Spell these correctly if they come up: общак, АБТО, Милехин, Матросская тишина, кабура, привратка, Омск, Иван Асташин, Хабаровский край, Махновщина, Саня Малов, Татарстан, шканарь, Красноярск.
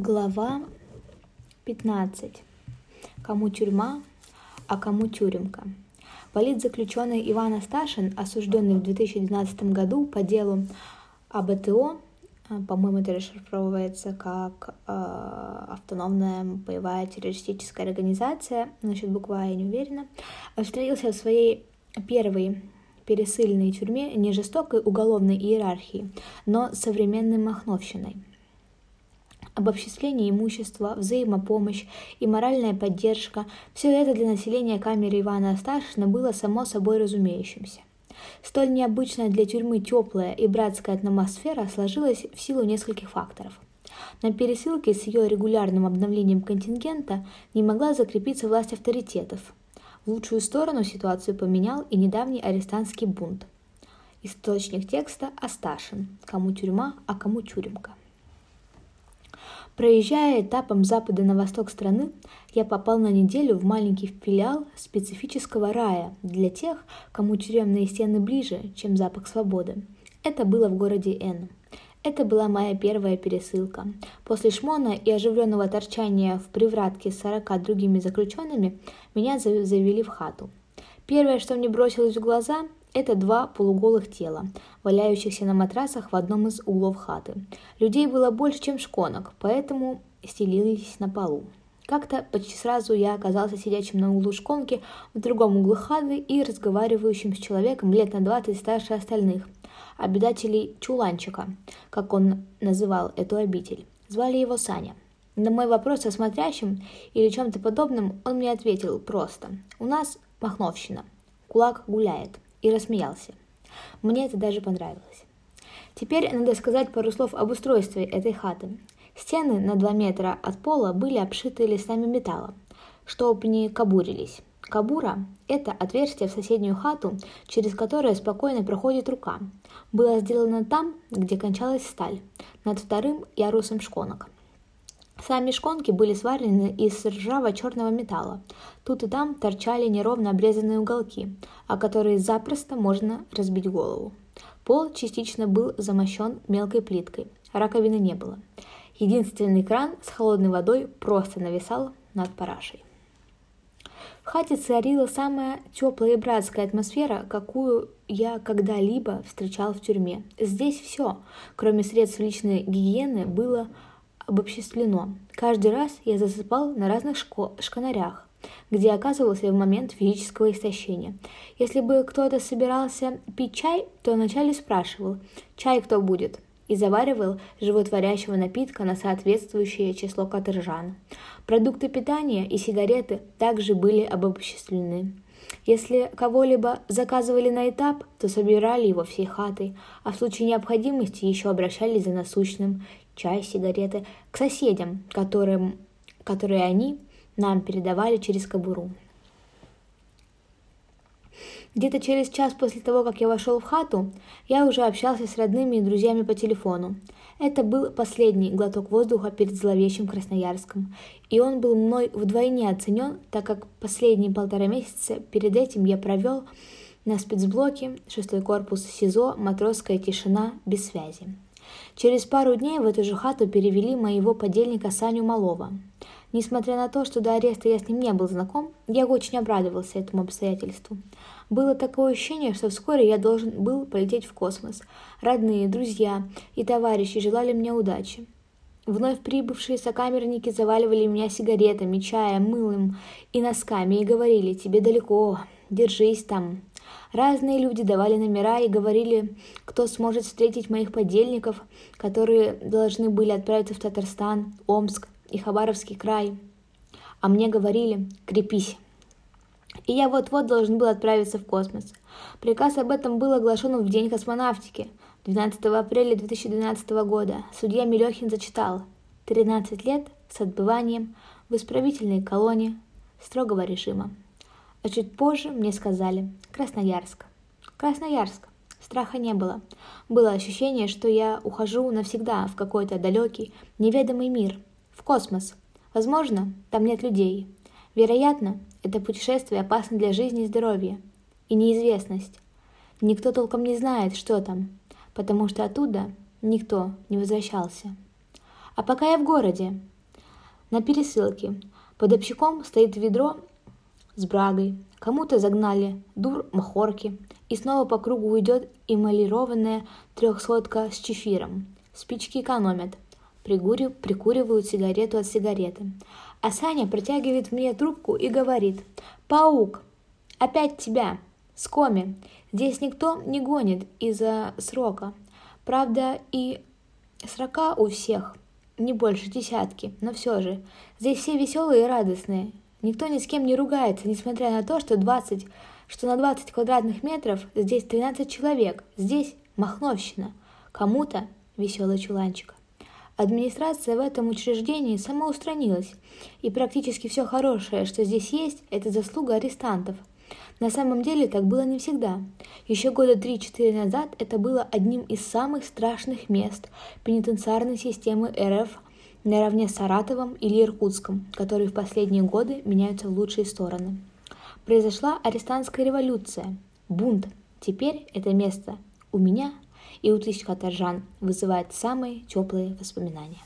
Глава 15. Кому тюрьма, а кому тюремка. Политзаключенный Иван Асташин, осужденный в 2012 году по делу АБТО, по-моему, это расшифровывается как автономная боевая террористическая организация, насчет буква я не уверена, встретился в своей первой пересыльной тюрьме не жестокой уголовной иерархии, но современной махновщиной. Обобществление имущества, взаимопомощь и моральная поддержка – все это для населения камеры Ивана Асташина было само собой разумеющимся. Столь необычная для тюрьмы теплая и братская атмосфера сложилась в силу нескольких факторов. На пересылке с ее регулярным обновлением контингента не могла закрепиться власть авторитетов. В лучшую сторону ситуацию поменял и недавний арестантский бунт. Источник текста Асташин. Кому тюрьма, а кому тюремка. Проезжая этапом запада на восток страны, я попал на неделю в маленький филиал специфического рая для тех, кому тюремные стены ближе, чем запах свободы. Это было в городе Н. Это была моя первая пересылка. После шмона и оживленного торчания в привратке с 40 другими заключенными меня завели в хату. Первое, что мне бросилось в глаза – это два полуголых тела, валяющихся на матрасах в одном из углов хаты. Людей было больше, чем шконок, поэтому стелились на полу. Как-то почти сразу я оказался сидячим на углу шконки в другом углу хаты и разговаривающим с человеком лет на 20 старше остальных, обитателей чуланчика, как он называл эту обитель. Звали его Саня. На мой вопрос о смотрящем или чем-то подобном он мне ответил просто: «У нас махновщина, кулак гуляет». И рассмеялся. Мне это даже понравилось. Теперь надо сказать пару слов об устройстве этой хаты. Стены на 2 метра от пола были обшиты листами металла, чтоб не кабурились. Кабура – это отверстие в соседнюю хату, через которое спокойно проходит рука. Было сделано там, где кончалась сталь, над вторым ярусом шконок. Сами шконки были сварены из ржаво-черного металла. Тут и там торчали неровно обрезанные уголки, о которые запросто можно разбить голову. Пол частично был замощен мелкой плиткой, раковины не было. Единственный кран с холодной водой просто нависал над парашей. В хате царила самая теплая и братская атмосфера, какую я когда-либо встречал в тюрьме. Здесь все, кроме средств личной гигиены, было обобществлено. Каждый раз я засыпал на разных шканарях, где оказывался в момент физического истощения. Если бы кто-то собирался пить чай, то вначале спрашивал, чай кто будет, и заваривал животворящего напитка на соответствующее число каторжан. Продукты питания и сигареты также были обобществлены. Если кого-либо заказывали на этап, то собирали его всей хатой, а в случае необходимости еще обращались за насущным: чай, сигареты, к соседям, которые они нам передавали через кобуру. Где-то через час после того, как я вошел в хату, я уже общался с родными и друзьями по телефону. Это был последний глоток воздуха перед зловещим Красноярском, и он был мной вдвойне оценен, так как последние 1,5 месяца перед этим я провел на спецблоке, 6-й корпус СИЗО, Матросская тишина, без связи. Через пару дней в эту же хату перевели моего подельника Саню Малова. Несмотря на то, что до ареста я с ним не был знаком, я очень обрадовался этому обстоятельству. Было такое ощущение, что вскоре я должен был полететь в космос. Родные, друзья и товарищи желали мне удачи. Вновь прибывшие сокамерники заваливали меня сигаретами, чаем, мылом и носками и говорили: «Тебе далеко, держись там». Разные люди давали номера и говорили, кто сможет встретить моих подельников, которые должны были отправиться в Татарстан, Омск и Хабаровский край. А мне говорили: «Крепись». И я вот-вот должен был отправиться в космос. Приказ об этом был оглашен в День космонавтики, 12 апреля 2012 года. Судья Милехин зачитал: 13 лет с отбыванием в исправительной колонии строгого режима. А чуть позже мне сказали: Красноярск. Красноярск. Страха не было. Было ощущение, что я ухожу навсегда в какой-то далекий, неведомый мир, в космос. Возможно, там нет людей. Вероятно, это путешествие опасно для жизни и здоровья. И неизвестность. Никто толком не знает, что там, потому что оттуда никто не возвращался. А пока я в городе, на пересылке, под общаком стоит ведро с брагой. Кому-то загнали дур махорки, и снова по кругу идет эмалированная трехсотка с чефиром. Спички экономят, прикуривают сигарету от сигареты. А Саня протягивает мне трубку и говорит: «Паук, опять тебя, скоми, здесь никто не гонит из-за срока. Правда, и срока у всех, не больше десятки, но все же. Здесь все веселые и радостные, никто ни с кем не ругается, несмотря на то, что на 20 квадратных метров здесь 13 человек, здесь Махновщина, кому-то веселый чуланчик». Администрация в этом учреждении самоустранилась, и практически все хорошее, что здесь есть, это заслуга арестантов. На самом деле так было не всегда. Еще года 3-4 назад это было одним из самых страшных мест пенитенциарной системы РФ наравне с Саратовом или Иркутском, которые в последние годы меняются в лучшие стороны. Произошла арестантская революция, бунт. Теперь это место у меня и у тысяч каторжан вызывает самые теплые воспоминания.